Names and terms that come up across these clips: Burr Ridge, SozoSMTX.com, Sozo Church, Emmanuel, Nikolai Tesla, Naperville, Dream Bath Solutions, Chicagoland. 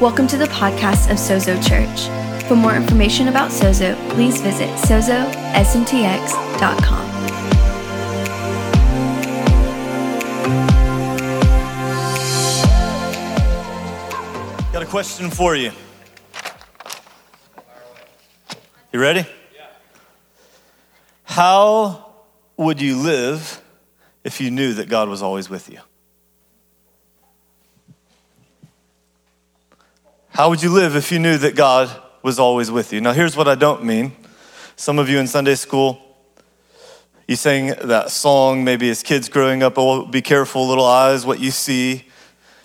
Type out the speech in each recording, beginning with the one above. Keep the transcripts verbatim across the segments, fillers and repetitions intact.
Welcome to the podcast of Sozo Church. For more information about Sozo, please visit Sozo S M T X dot com. Got a question for you. You ready? Yeah. How would you live if you knew that God was always with you? How would you live if you knew that God was always with you? Now, here's what I don't mean. Some of you in Sunday school, you sang that song, maybe as kids growing up, oh, be careful, little eyes, what you see.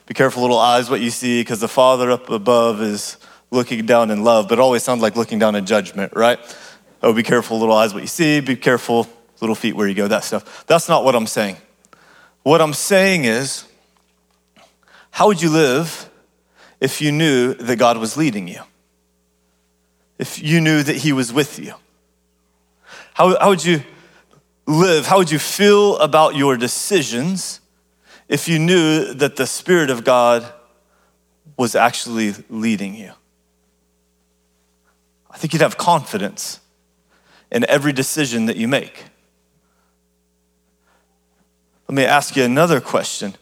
Be careful, little eyes, what you see, because the Father up above is looking down in love, but it always sounds like looking down in judgment, right? Oh, be careful, little eyes, what you see. Be careful, little feet, where you go, that stuff. That's not what I'm saying. What I'm saying is, how would you live if you knew that God was leading you? If you knew that he was with you? How, how would you live? How would you feel about your decisions if you knew that the Spirit of God was actually leading you? I think you'd have confidence in every decision that you make. Let me ask you another question.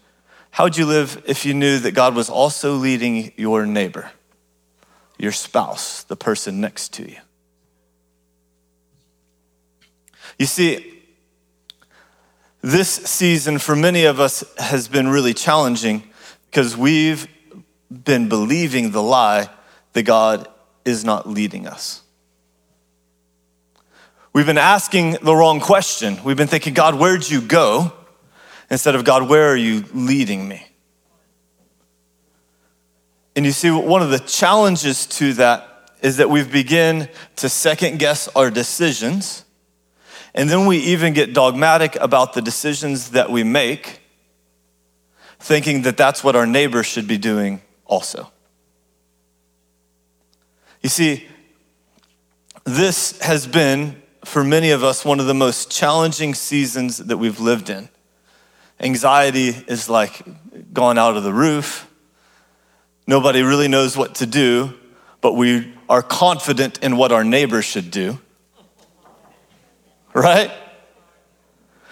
How would you live if you knew that God was also leading your neighbor, your spouse, the person next to you? You see, this season for many of us has been really challenging because we've been believing the lie that God is not leading us. We've been asking the wrong question. We've been thinking, God, where'd you go? Instead of, God, where are you leading me? And you see, one of the challenges to that is that we begin to second guess our decisions. And then we even get dogmatic about the decisions that we make, thinking that that's what our neighbor should be doing also. You see, this has been, for many of us, one of the most challenging seasons that we've lived in. Anxiety is like gone out of the roof. Nobody really knows what to do, but we are confident in what our neighbor should do, right?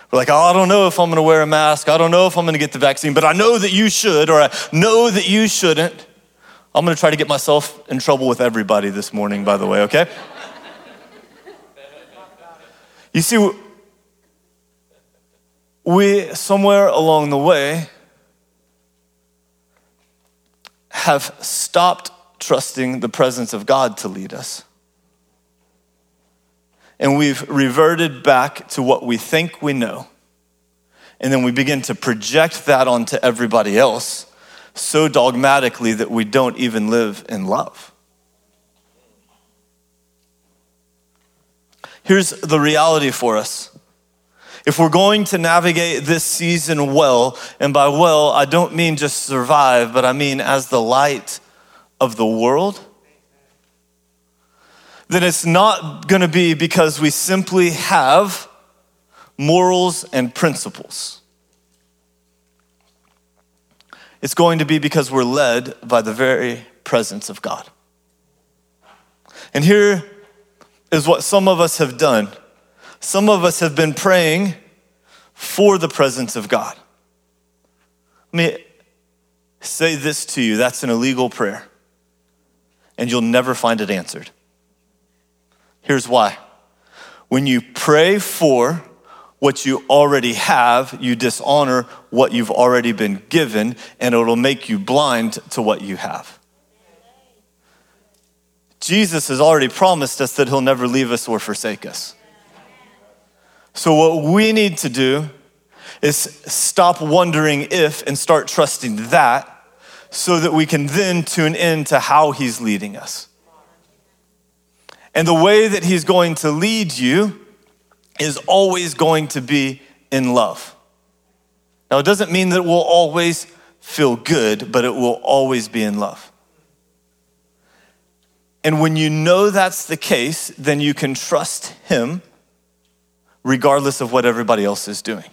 We're like, oh, I don't know if I'm gonna wear a mask. I don't know if I'm gonna get the vaccine, but I know that you should, or I know that you shouldn't. I'm gonna try to get myself in trouble with everybody this morning, by the way, okay? You see, we, somewhere along the way, have stopped trusting the presence of God to lead us. And we've reverted back to what we think we know. And then we begin to project that onto everybody else so dogmatically that we don't even live in love. Here's the reality for us. If we're going to navigate this season well, and by well, I don't mean just survive, but I mean as the light of the world, then it's not gonna be because we simply have morals and principles. It's going to be because we're led by the very presence of God. And here is what some of us have done. Some of us have been praying for the presence of God. Let me say this to you, that's an illegal prayer, and you'll never find it answered. Here's why. When you pray for what you already have, you dishonor what you've already been given, and it'll make you blind to what you have. Jesus has already promised us that he'll never leave us or forsake us. So what we need to do is stop wondering if and start trusting that so that we can then tune in to how he's leading us. And the way that he's going to lead you is always going to be in love. Now, it doesn't mean that we'll always feel good, but it will always be in love. And when you know that's the case, then you can trust him regardless of what everybody else is doing.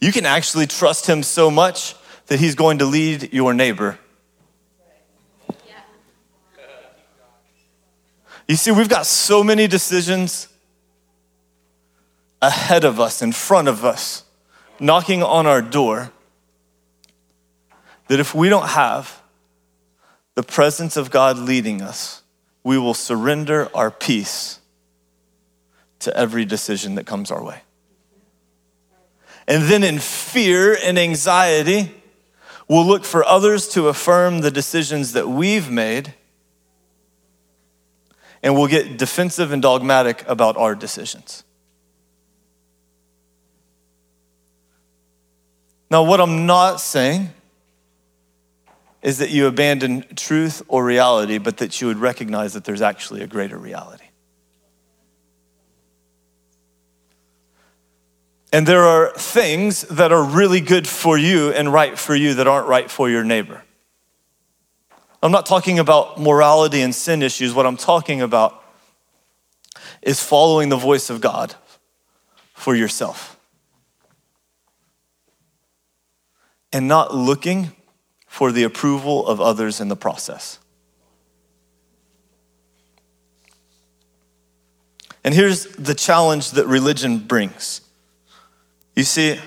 You can actually trust him so much that he's going to lead your neighbor You see, we've got so many decisions ahead of us, in front of us, knocking on our door, that if we don't have the presence of God leading us, we will surrender our peace to every decision that comes our way. And then in fear and anxiety, we'll look for others to affirm the decisions that we've made, and we'll get defensive and dogmatic about our decisions. Now, what I'm not saying is that you abandon truth or reality, but that you would recognize that there's actually a greater reality. And there are things that are really good for you and right for you that aren't right for your neighbor. I'm not talking about morality and sin issues. What I'm talking about is following the voice of God for yourself and not looking for the approval of others in the process. And here's the challenge that religion brings. You see,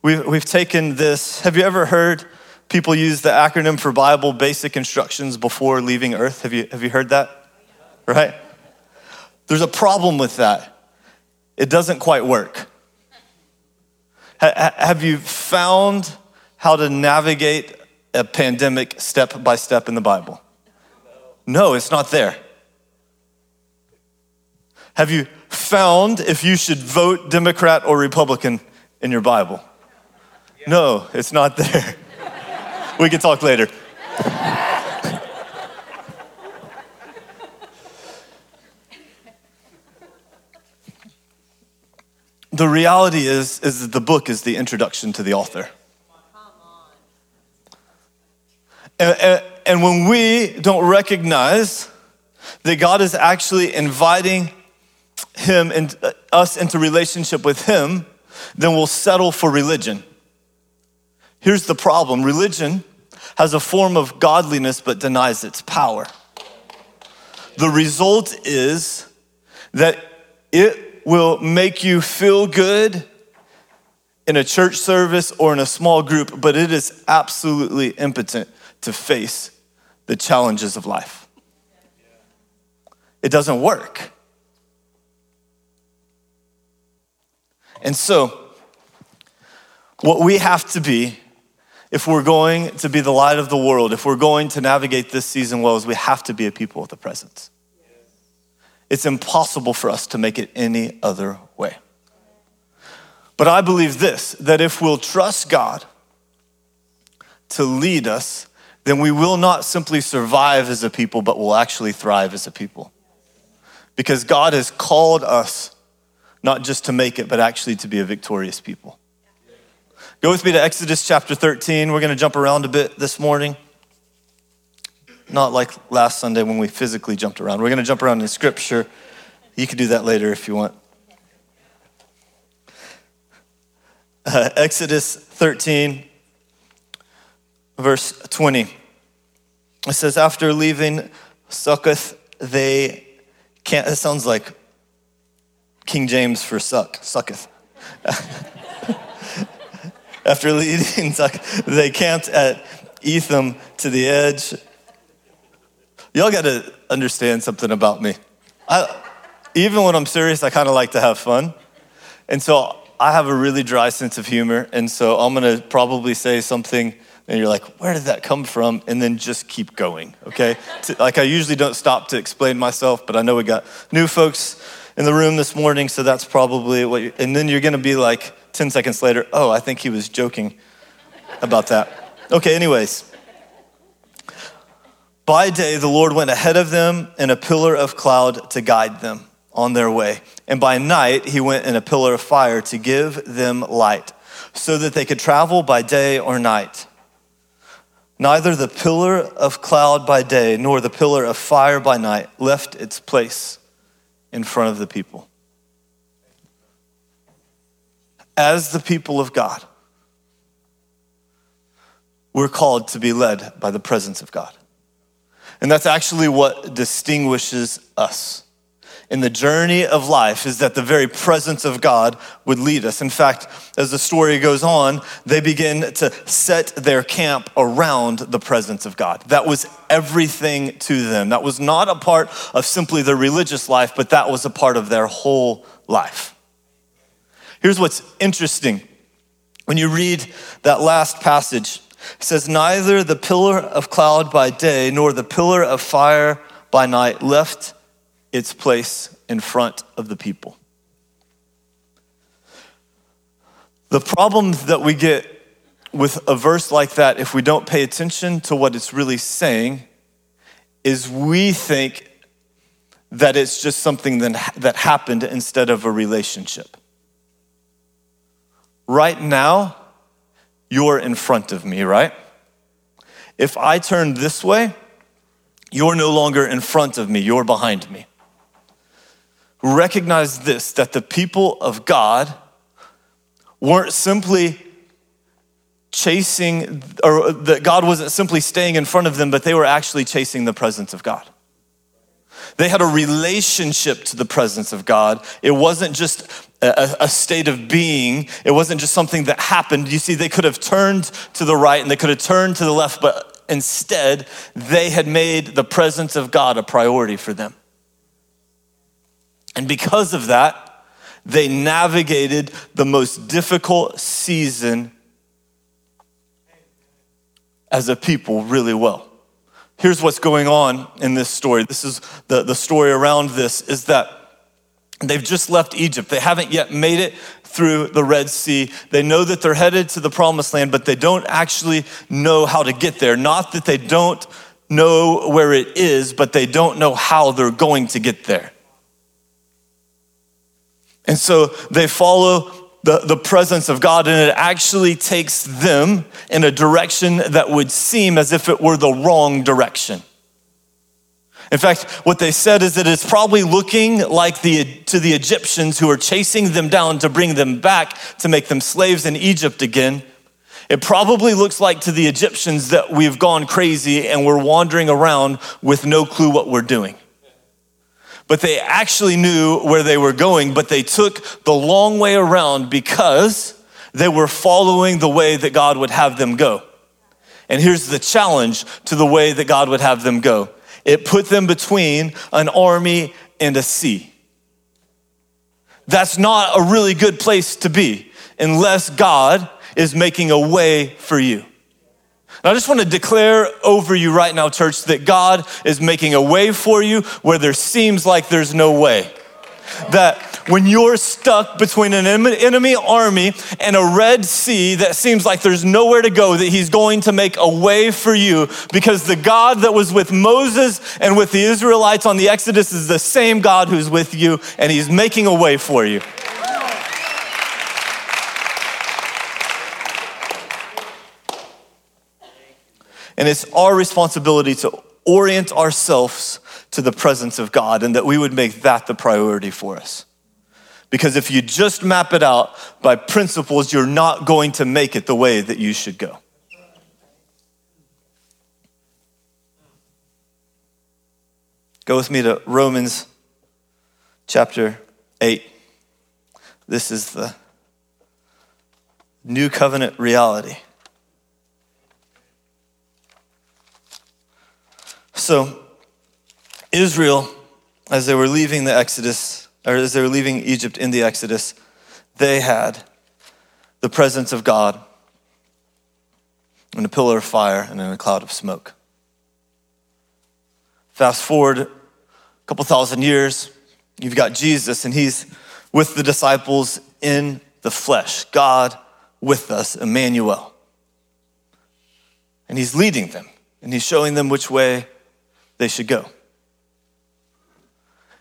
we've, we've taken this. Have you ever heard people use the acronym for Bible Basic Instructions before leaving Earth? Have you, have you heard that? Right? There's a problem with that. It doesn't quite work. Ha, have you found how to navigate a pandemic step by step in the Bible? No, it's not there. Have you found if you should vote Democrat or Republican in your Bible? Yeah. No, it's not there. We can talk later. The reality is, is that the book is the introduction to the author. And, and, and when we don't recognize that God is actually inviting him and us into relationship with him, then we'll settle for religion. Here's the problem. Religion has a form of godliness but denies its power. The result is that it will make you feel good in a church service or in a small group, but it is absolutely impotent to face the challenges of life. It doesn't work. And so, what we have to be, if we're going to be the light of the world, if we're going to navigate this season well, is we have to be a people with a presence. Yes. It's impossible for us to make it any other way. But I believe this, that if we'll trust God to lead us, then we will not simply survive as a people, but we'll actually thrive as a people. Because God has called us not just to make it, but actually to be a victorious people. Go with me to Exodus chapter thirteen. We're gonna jump around a bit this morning. Not like last Sunday when we physically jumped around. We're gonna jump around in scripture. You can do that later if you want. Uh, Exodus thirteen, verse twenty. It says, after leaving Succoth, they can't, it sounds like King James for suck, sucketh. After leading, they camped at Etham to the edge. Y'all got to understand something about me. I, even when I'm serious, I kind of like to have fun. And so I have a really dry sense of humor. And so I'm going to probably say something and you're like, where did that come from? And then just keep going, okay? Like I usually don't stop to explain myself, but I know we got new folks in the room this morning, so that's probably what you, and then you're gonna be like ten seconds later, oh, I think he was joking about that. Okay, anyways. By day, the Lord went ahead of them in a pillar of cloud to guide them on their way. And by night, he went in a pillar of fire to give them light so that they could travel by day or night. Neither the pillar of cloud by day nor the pillar of fire by night left its place in front of the people. As the people of God, we're called to be led by the presence of God. And that's actually what distinguishes us in the journey of life, is that the very presence of God would lead us. In fact, as the story goes on, they begin to set their camp around the presence of God. That was everything to them. That was not a part of simply their religious life, but that was a part of their whole life. Here's what's interesting. When you read that last passage, it says, neither the pillar of cloud by day nor the pillar of fire by night left its place in front of the people. The problem that we get with a verse like that, if we don't pay attention to what it's really saying, is we think that it's just something that, that happened instead of a relationship. Right now, you're in front of me, right? If I turn this way, you're no longer in front of me, you're behind me. Recognize this, that the people of God weren't simply chasing, or that God wasn't simply staying in front of them, but they were actually chasing the presence of God. They had a relationship to the presence of God. It wasn't just a, a state of being. It wasn't just something that happened. You see, they could have turned to the right and they could have turned to the left, but instead, they had made the presence of God a priority for them. And because of that, they navigated the most difficult season as a people really well. Here's what's going on in this story. This is the, the story around this, is that they've just left Egypt. They haven't yet made it through the Red Sea. They know that they're headed to the Promised Land, but they don't actually know how to get there. Not that they don't know where it is, but they don't know how they're going to get there. And so they follow The, the presence of God, and it actually takes them in a direction that would seem as if it were the wrong direction. In fact, what they said is that it's probably looking like the to the Egyptians who are chasing them down to bring them back to make them slaves in Egypt again. It probably looks like to the Egyptians that we've gone crazy and we're wandering around with no clue what we're doing. But they actually knew where they were going, but they took the long way around because they were following the way that God would have them go. And here's the challenge to the way that God would have them go. It put them between an army and a sea. That's not a really good place to be unless God is making a way for you. And I just want to declare over you right now, church, that God is making a way for you where there seems like there's no way. That when you're stuck between an enemy army and a Red Sea that seems like there's nowhere to go, that he's going to make a way for you, because the God that was with Moses and with the Israelites on the Exodus is the same God who's with you, and he's making a way for you. And it's our responsibility to orient ourselves to the presence of God, and that we would make that the priority for us. Because if you just map it out by principles, you're not going to make it the way that you should go. Go with me to Romans chapter eight. This is the new covenant reality. So Israel, as they were leaving the Exodus, or as they were leaving Egypt in the Exodus, they had the presence of God in a pillar of fire and in a cloud of smoke. Fast forward a couple thousand years, you've got Jesus, and he's with the disciples in the flesh, God with us, Emmanuel. And he's leading them, and he's showing them which way they should go.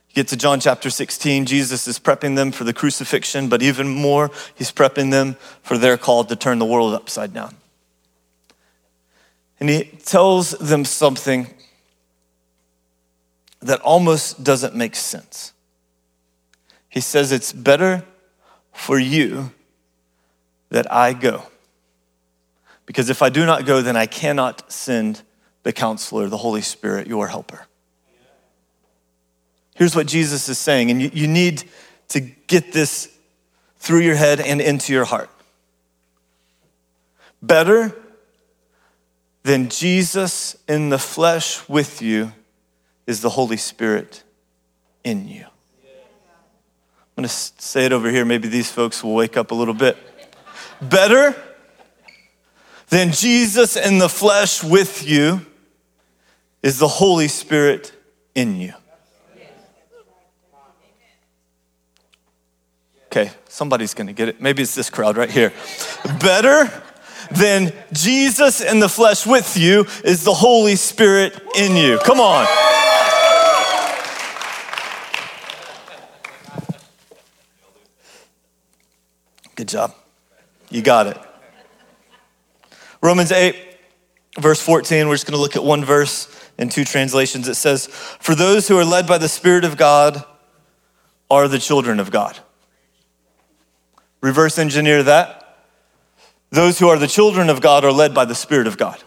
You get to John chapter sixteen, Jesus is prepping them for the crucifixion, but even more, he's prepping them for their call to turn the world upside down. And he tells them something that almost doesn't make sense. He says, it's better for you that I go, because if I do not go, then I cannot send the Counselor, the Holy Spirit, your helper. Here's what Jesus is saying, and you, you need to get this through your head and into your heart. Better than Jesus in the flesh with you is the Holy Spirit in you. I'm gonna say it over here, maybe these folks will wake up a little bit. Better than Jesus in the flesh with you is the Holy Spirit in you. Okay, somebody's gonna get it. Maybe it's this crowd right here. Better than Jesus in the flesh with you is the Holy Spirit in you. Come on. Good job. You got it. Romans eight, verse fourteen, we're just gonna look at one verse in two translations. It says, "For those who are led by the Spirit of God are the children of God." Reverse engineer that. Those who are the children of God are led by the Spirit of God.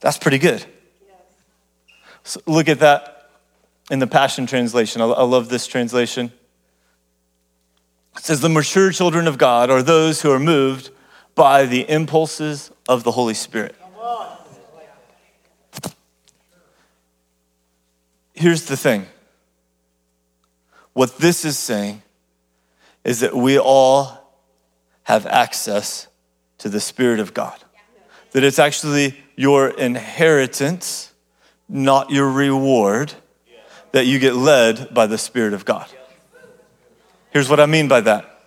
That's pretty good. So look at that in the Passion Translation. I love this translation. It says, the mature children of God are those who are moved by the impulses of the Holy Spirit. Here's the thing. What this is saying is that we all have access to the Spirit of God. That it's actually your inheritance, not your reward, that you get led by the Spirit of God. Here's what I mean by that.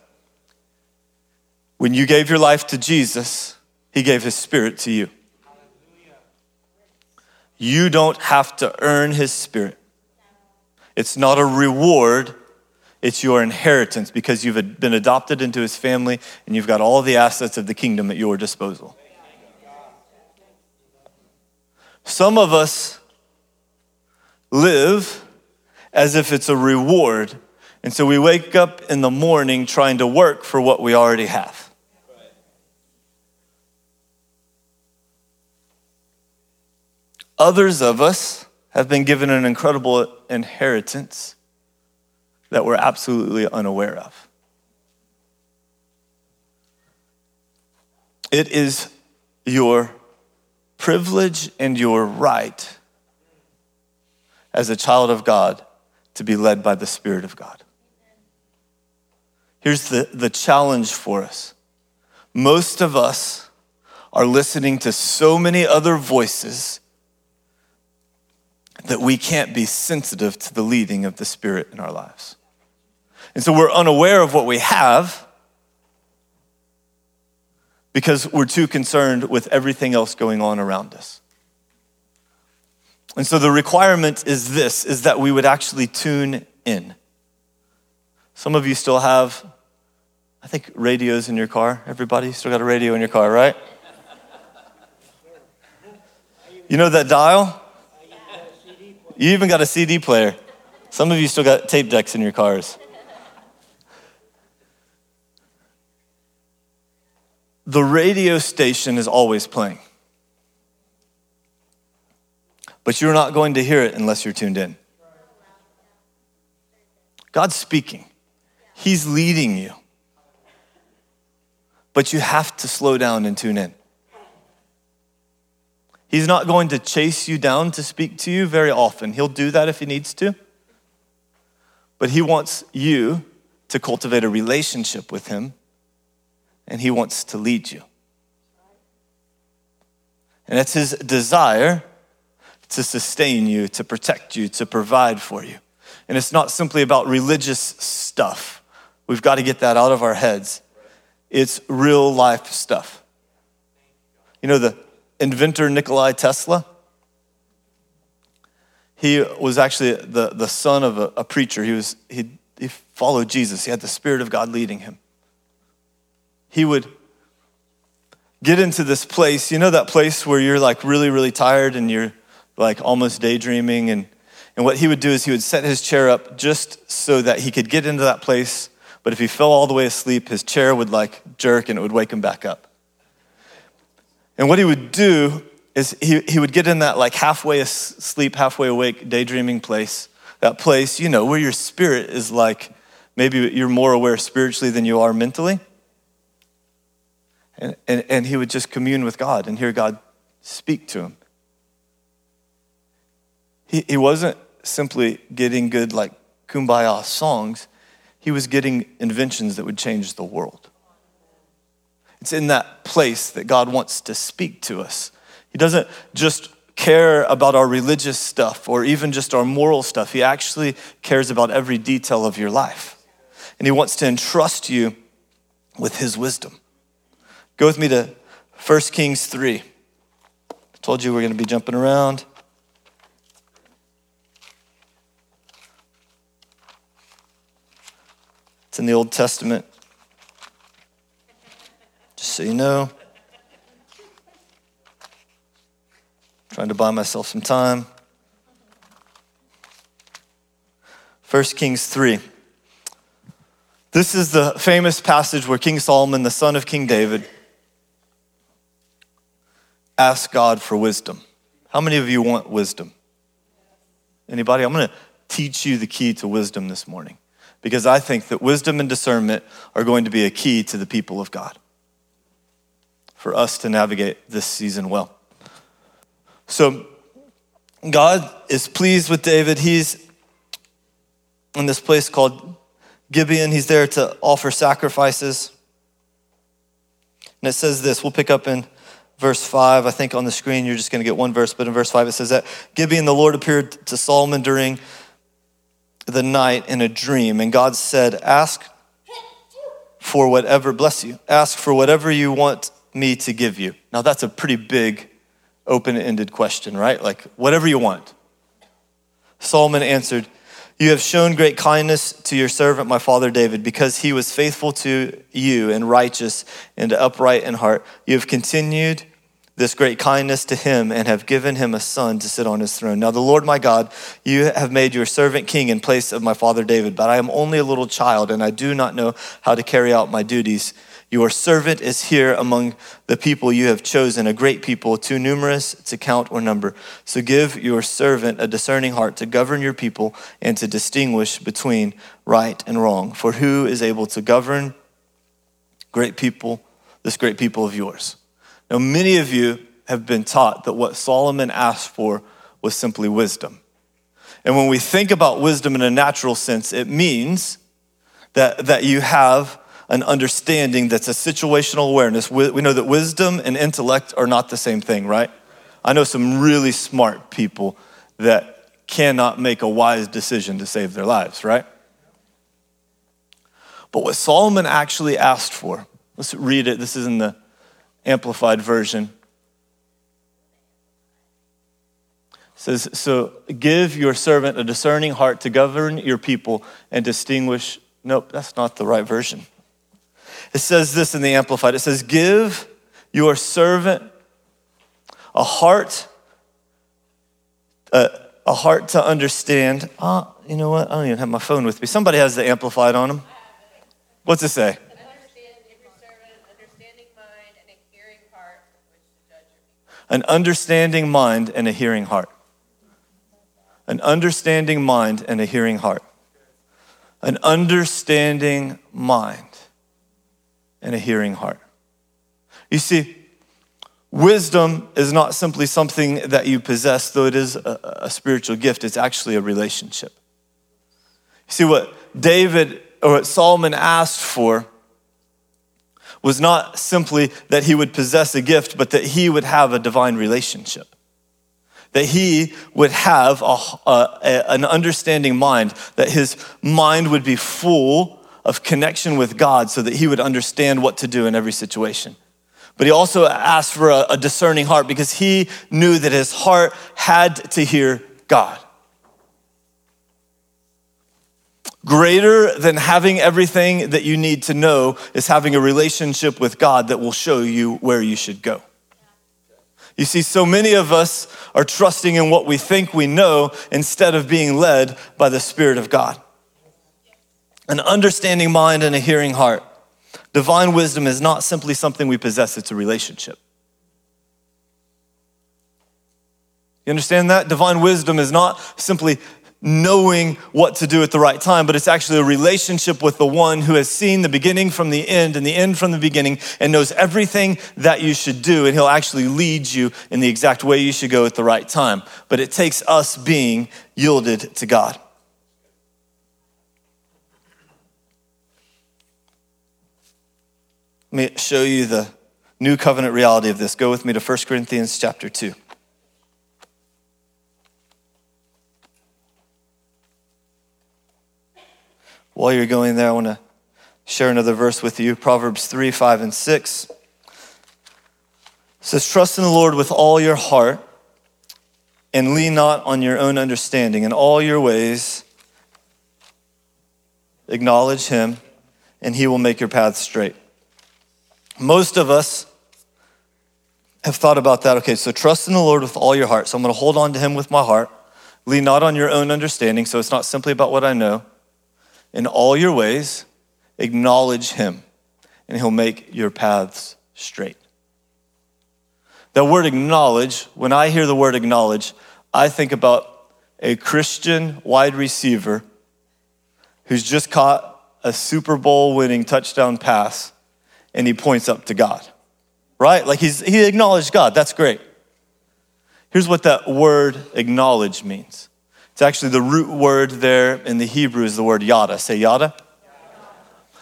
When you gave your life to Jesus, he gave his Spirit to you. You don't have to earn his Spirit. It's not a reward, it's your inheritance because you've been adopted into his family and you've got all the assets of the kingdom at your disposal. Some of us live as if it's a reward, and so we wake up in the morning trying to work for what we already have. Others of us have been given an incredible inheritance that we're absolutely unaware of. It is your privilege and your right as a child of God to be led by the Spirit of God. Here's the, the challenge for us. Most of us are listening to so many other voices that we can't be sensitive to the leading of the Spirit in our lives. And so we're unaware of what we have because we're too concerned with everything else going on around us. And so the requirement is this, is that we would actually tune in. Some of you still have, I think, radios in your car. Everybody still got a radio in your car, right? You know that dial? You even got a C D player. Some of you still got tape decks in your cars. The radio station is always playing. But you're not going to hear it unless you're tuned in. God's speaking. He's leading you. But you have to slow down and tune in. He's not going to chase you down to speak to you very often. He'll do that if he needs to. But he wants you to cultivate a relationship with him, and he wants to lead you. And that's his desire to sustain you, to protect you, to provide for you. And it's not simply about religious stuff. We've got to get that out of our heads. It's real life stuff. You know, the inventor Nikolai Tesla, he was actually the, the son of a, a preacher. He was he, he followed Jesus. He had the Spirit of God leading him. He would get into this place, you know that place where you're like really, really tired and you're like almost daydreaming, and, and what he would do is he would set his chair up just so that he could get into that place, but if he fell all the way asleep, his chair would like jerk and it would wake him back up. And what he would do is he, he would get in that like halfway asleep, halfway awake, daydreaming place, that place, you know, where your spirit is like, maybe you're more aware spiritually than you are mentally. And, and, and he would just commune with God and hear God speak to him. He, he wasn't simply getting good like kumbaya songs. He was getting inventions that would change the world. It's in that place that God wants to speak to us. He doesn't just care about our religious stuff or even just our moral stuff. He actually cares about every detail of your life. And he wants to entrust you with his wisdom. Go with me to First Kings three. I told you we're going to be jumping around. It's in the Old Testament. Just so you know. Trying to buy myself some time. First Kings three. This is the famous passage where King Solomon, the son of King David, ask God for wisdom. How many of you want wisdom? Anybody? I'm going to teach you the key to wisdom this morning because I think that wisdom and discernment are going to be a key to the people of God for us to navigate this season well. So God is pleased with David. He's in this place called Gibeon. He's there to offer sacrifices. And it says this, we'll pick up in verse five. I think on the screen, you're just going to get one verse, but in verse five, it says that Gibeon, the Lord appeared to Solomon during the night in a dream. And God said, ask for whatever, bless you, ask for whatever you want me to give you. Now that's a pretty big open-ended question, right? Like whatever you want. Solomon answered, you have shown great kindness to your servant, my father David, because he was faithful to you and righteous and upright in heart. You have continued this great kindness to him and have given him a son to sit on his throne. Now the Lord my God, you have made your servant king in place of my father David, but I am only a little child and I do not know how to carry out my duties. Your servant is here among the people you have chosen, a great people, too numerous to count or number. So give your servant a discerning heart to govern your people and to distinguish between right and wrong. For who is able to govern great people, this great people of yours? Now, many of you have been taught that what Solomon asked for was simply wisdom. And when we think about wisdom in a natural sense, it means that, that you have an understanding that's a situational awareness. We know that wisdom and intellect are not the same thing, right? I know some really smart people that cannot make a wise decision to save their lives, right? But what Solomon actually asked for, let's read it. This is in the Amplified Version. It says, so give your servant a discerning heart to govern your people and distinguish. Nope, that's not the right version. It says this in the Amplified. It says, give your servant a heart, a, a heart to understand. Ah, oh, you know what? I don't even have my phone with me. Somebody has the Amplified on them. What's it say? Understand, give your servant an understanding mind and a hearing heart with which to judge your people. An understanding mind and a hearing heart. An understanding mind and a hearing heart. An understanding mind. And a hearing heart. You see, wisdom is not simply something that you possess, though it is a, a spiritual gift. It's actually a relationship. You see, what David or what Solomon asked for was not simply that he would possess a gift, but that he would have a divine relationship. That he would have a, a, a, an understanding mind, that his mind would be full of connection with God so that he would understand what to do in every situation. But he also asked for a, a discerning heart because he knew that his heart had to hear God. Greater than having everything that you need to know is having a relationship with God that will show you where you should go. You see, so many of us are trusting in what we think we know instead of being led by the Spirit of God. An understanding mind and a hearing heart. Divine wisdom is not simply something we possess, it's a relationship. You understand that? Divine wisdom is not simply knowing what to do at the right time, but it's actually a relationship with the one who has seen the beginning from the end and the end from the beginning and knows everything that you should do, and he'll actually lead you in the exact way you should go at the right time. But it takes us being yielded to God. Let me show you the new covenant reality of this. Go with me to First Corinthians chapter two. While you're going there, I want to share another verse with you. Proverbs three, five, and six. It says, trust in the Lord with all your heart and lean not on your own understanding. In all your ways, acknowledge him and he will make your path straight. Most of us have thought about that. Okay, so trust in the Lord with all your heart. So I'm going to hold on to him with my heart. Lean not on your own understanding. So it's not simply about what I know. In all your ways, acknowledge him, and he'll make your paths straight. That word acknowledge, when I hear the word acknowledge, I think about a Christian wide receiver who's just caught a Super Bowl winning touchdown pass, and he points up to God, right? Like he's he acknowledged God, that's great. Here's what that word acknowledge means. It's actually the root word there in the Hebrew is the word yada. Say yada.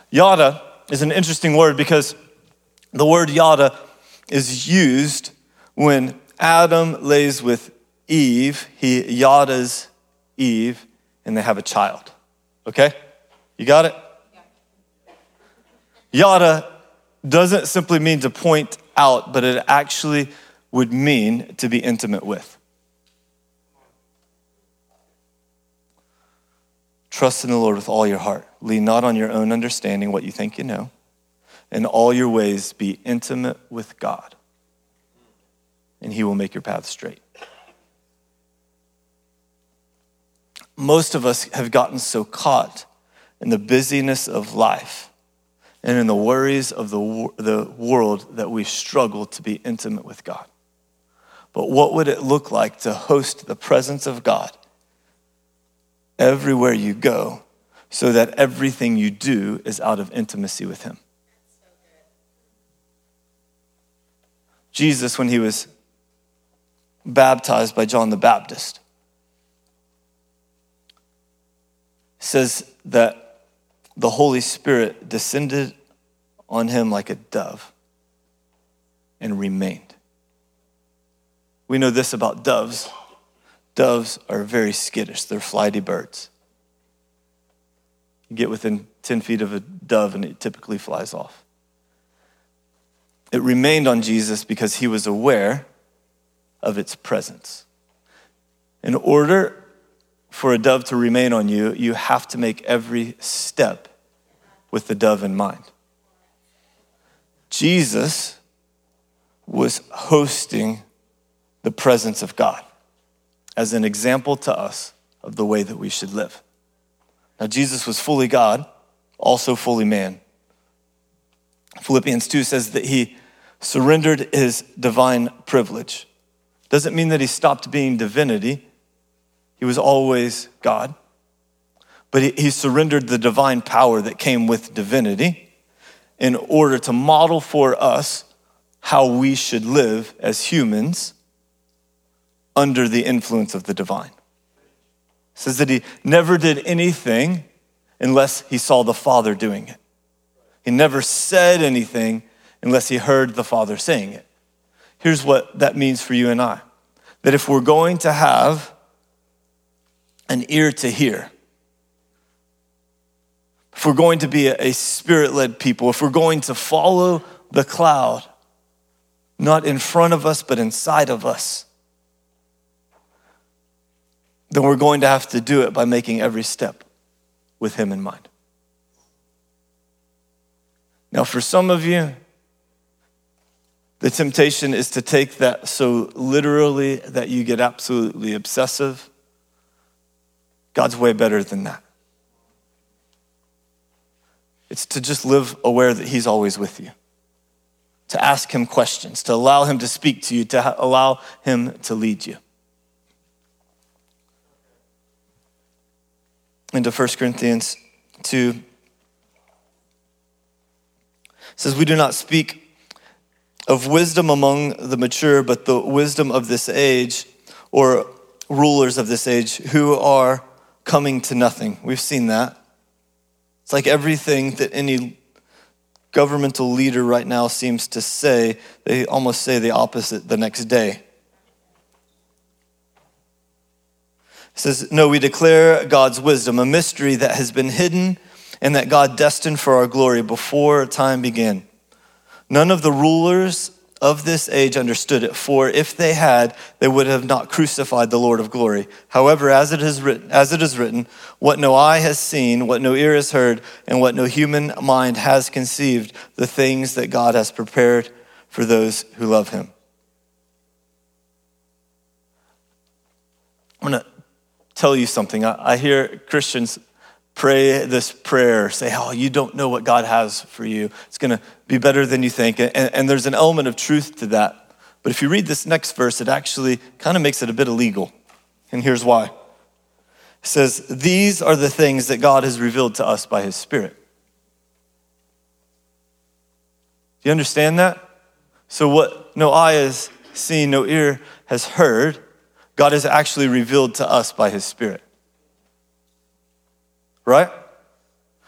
Yada is an interesting word because the word yada is used when Adam lays with Eve. He yadas Eve and they have a child. Okay? You got it? Yada doesn't simply mean to point out, but it actually would mean to be intimate with. Trust in the Lord with all your heart. Lean not on your own understanding, what you think you know. In all your ways, be intimate with God, and he will make your path straight. Most of us have gotten so caught in the busyness of life and in the worries of the, the world that we struggle to be intimate with God. But what would it look like to host the presence of God everywhere you go, so that everything you do is out of intimacy with him? Jesus, when he was baptized by John the Baptist, says that the Holy Spirit descended on him like a dove and remained. We know this about doves. Doves are very skittish. They're flighty birds. You get within ten feet of a dove and it typically flies off. It remained on Jesus because he was aware of its presence. In order for a dove to remain on you, you have to make every step with the dove in mind. Jesus was hosting the presence of God as an example to us of the way that we should live. Now, Jesus was fully God, also fully man. Philippians two says that he surrendered his divine privilege. Doesn't mean that he stopped being divinity. He was always God. But he, he surrendered the divine power that came with divinity in order to model for us how we should live as humans under the influence of the divine. It says that he never did anything unless he saw the Father doing it. He never said anything unless he heard the Father saying it. Here's what that means for you and I. That if we're going to have an ear to hear, if we're going to be a spirit-led people, if we're going to follow the cloud, not in front of us, but inside of us, then we're going to have to do it by making every step with him in mind. Now, for some of you, the temptation is to take that so literally that you get absolutely obsessive. God's way better than that. It's to just live aware that he's always with you, to ask him questions, to allow him to speak to you, to allow him to lead you. into First Corinthians two. It says, we do not speak of wisdom among the mature, but the wisdom of this age, or rulers of this age, who are coming to nothing. We've seen that. It's like everything that any governmental leader right now seems to say, they almost say the opposite the next day. It says, no, we declare God's wisdom, a mystery that has been hidden and that God destined for our glory before time began. None of the rulers of this age understood it, for if they had, they would have not crucified the Lord of glory. However, as it is written, as it is written, what no eye has seen, what no ear has heard, and what no human mind has conceived, the things that God has prepared for those who love him. I'm going to tell you something. I, I hear Christians pray this prayer, say, oh, you don't know what God has for you. It's gonna be better than you think. And, and there's an element of truth to that. But if you read this next verse, it actually kind of makes it a bit illegal. And here's why. It says, these are the things that God has revealed to us by his Spirit. Do you understand that? So what no eye has seen, no ear has heard, God has actually revealed to us by his Spirit. Right?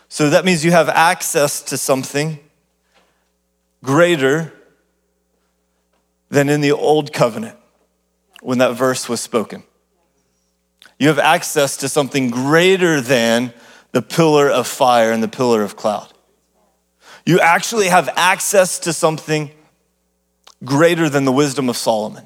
So that means you have access to something greater than in the old covenant when that verse was spoken. You have access to something greater than the pillar of fire and the pillar of cloud. You actually have access to something greater than the wisdom of Solomon.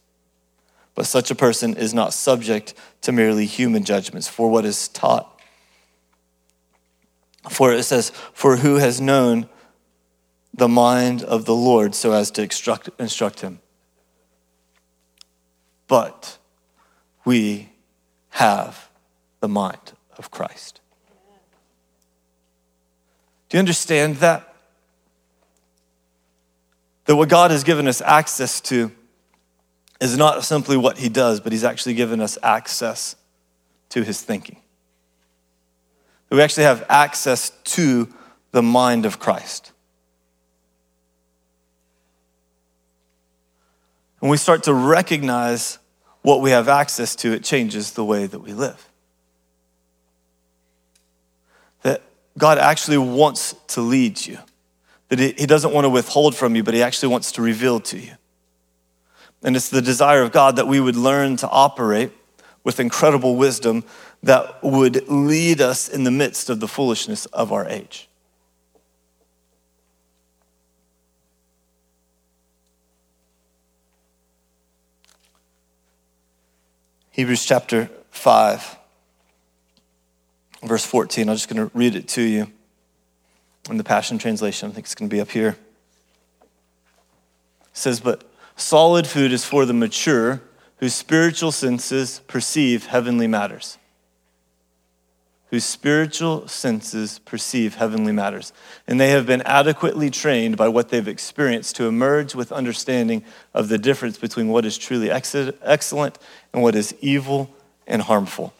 But such a person is not subject to merely human judgments for what is taught. For it says, for who has known the mind of the Lord so as to instruct, instruct him? But we have the mind of Christ. Do you understand that? That what God has given us access to is not simply what he does, but he's actually given us access to his thinking. We actually have access to the mind of Christ. When we start to recognize what we have access to, it changes the way that we live. That God actually wants to lead you. That he doesn't want to withhold from you, but he actually wants to reveal to you. And it's the desire of God that we would learn to operate with incredible wisdom that would lead us in the midst of the foolishness of our age. Hebrews chapter five, verse fourteen. I'm just going to read it to you in the Passion Translation. I think it's going to be up here. It says, but solid food is for the mature, whose spiritual senses perceive heavenly matters. Whose spiritual senses perceive heavenly matters. And they have been adequately trained by what they've experienced to emerge with understanding of the difference between what is truly ex- excellent and what is evil and harmful.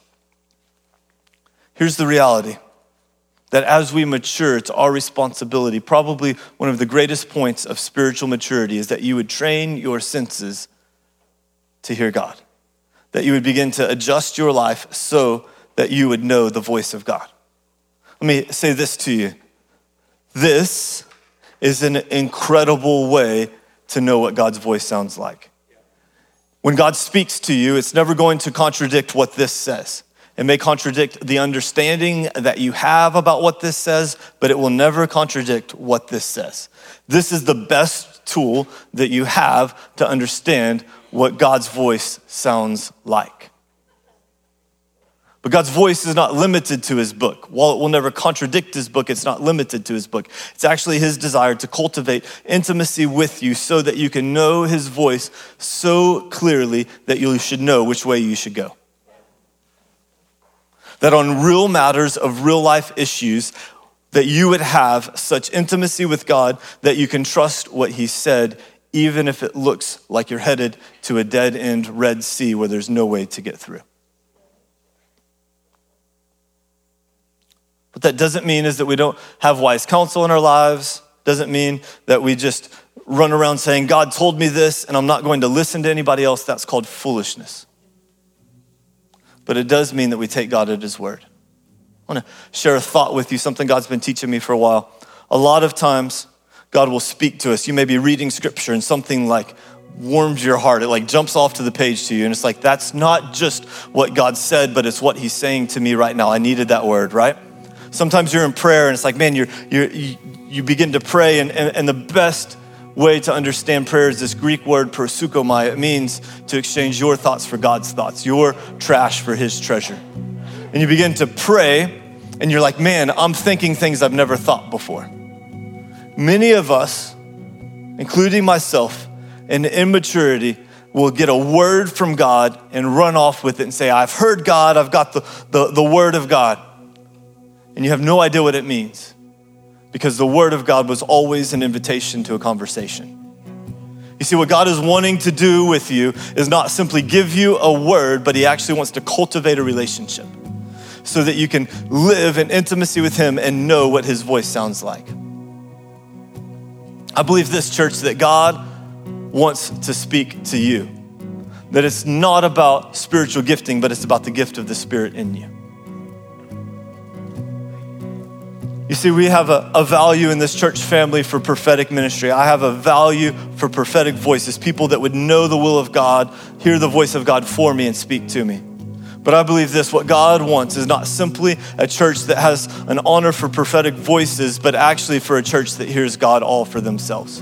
Here's the reality, that as we mature, it's our responsibility. Probably one of the greatest points of spiritual maturity is that you would train your senses to hear God, that you would begin to adjust your life so that you would know the voice of God. Let me say this to you. This is an incredible way to know what God's voice sounds like. When God speaks to you, it's never going to contradict what this says. It may contradict the understanding that you have about what this says, but it will never contradict what this says. This is the best tool that you have to understand what God's voice sounds like. But God's voice is not limited to his book. While it will never contradict his book, it's not limited to his book. It's actually his desire to cultivate intimacy with you so that you can know his voice so clearly that you should know which way you should go. That on real matters of real life issues, that you would have such intimacy with God that you can trust what he said, even if it looks like you're headed to a dead-end Red Sea where there's no way to get through. What that doesn't mean is that we don't have wise counsel in our lives. Doesn't mean that we just run around saying, God told me this and I'm not going to listen to anybody else. That's called foolishness. But it does mean that we take God at his word. I want to share a thought with you, something God's been teaching me for a while. A lot of times, God will speak to us. You may be reading scripture and something like warms your heart. It like jumps off to the page to you. And it's like, that's not just what God said, but it's what he's saying to me right now. I needed that word, right? Sometimes you're in prayer and it's like, man, you're, you're, you you begin to pray. And, and, and the best way to understand prayer is this Greek word prosukomai. It means to exchange your thoughts for God's thoughts, your trash for his treasure. And you begin to pray and you're like, man, I'm thinking things I've never thought before. Many of us, including myself, in immaturity, will get a word from God and run off with it and say, I've heard God, I've got the, the, the word of God. And you have no idea what it means, because the word of God was always an invitation to a conversation. You see, what God is wanting to do with you is not simply give you a word, but he actually wants to cultivate a relationship so that you can live in intimacy with him and know what his voice sounds like. I believe this, church, that God wants to speak to you, that it's not about spiritual gifting, but it's about the gift of the Spirit in you. You see, we have a, a value in this church family for prophetic ministry. I have a value for prophetic voices, people that would know the will of God, hear the voice of God for me and speak to me. But I believe this, what God wants is not simply a church that has an honor for prophetic voices, but actually for a church that hears God all for themselves.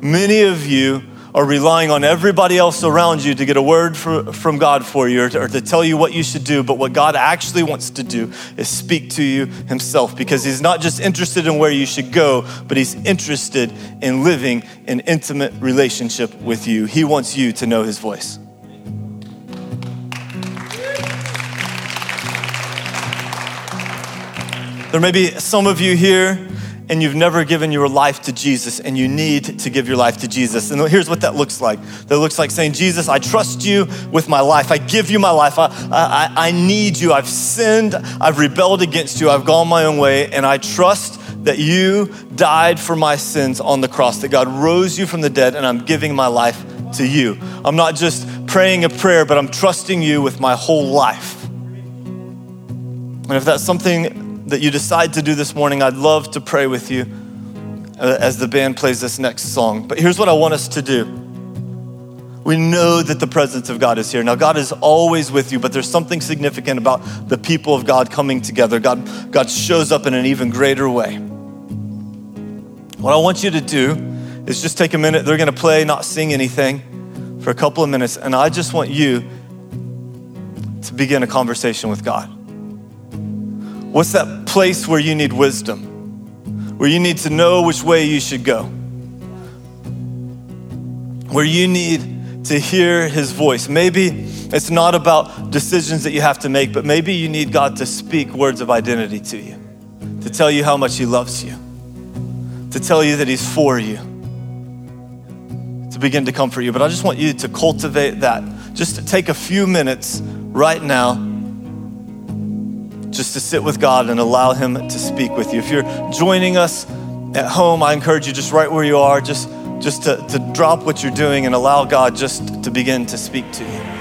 Many of you are relying on everybody else around you to get a word for, from God for you or to, or to tell you what you should do. But what God actually wants to do is speak to you himself, because he's not just interested in where you should go, but he's interested in living an intimate relationship with you. He wants you to know his voice. There may be some of you here and you've never given your life to Jesus, and you need to give your life to Jesus. And here's what that looks like. That looks like saying, Jesus, I trust you with my life. I give you my life. I, I, I need you. I've sinned. I've rebelled against you. I've gone my own way, and I trust that you died for my sins on the cross, that God rose you from the dead, and I'm giving my life to you. I'm not just praying a prayer, but I'm trusting you with my whole life. And if that's something that you decide to do this morning, I'd love to pray with you as the band plays this next song. But here's what I want us to do. We know that the presence of God is here. Now, God is always with you, but there's something significant about the people of God coming together. God, God shows up in an even greater way. What I want you to do is just take a minute. They're gonna play, not sing anything for a couple of minutes. And I just want you to begin a conversation with God. What's that place where you need wisdom, where you need to know which way you should go, where you need to hear his voice? Maybe it's not about decisions that you have to make, but maybe you need God to speak words of identity to you, to tell you how much he loves you, to tell you that he's for you, to begin to comfort you. But I just want you to cultivate that, just to take a few minutes right now just to sit with God and allow him to speak with you. If you're joining us at home, I encourage you just right where you are, just, just to, to drop what you're doing and allow God just to begin to speak to you.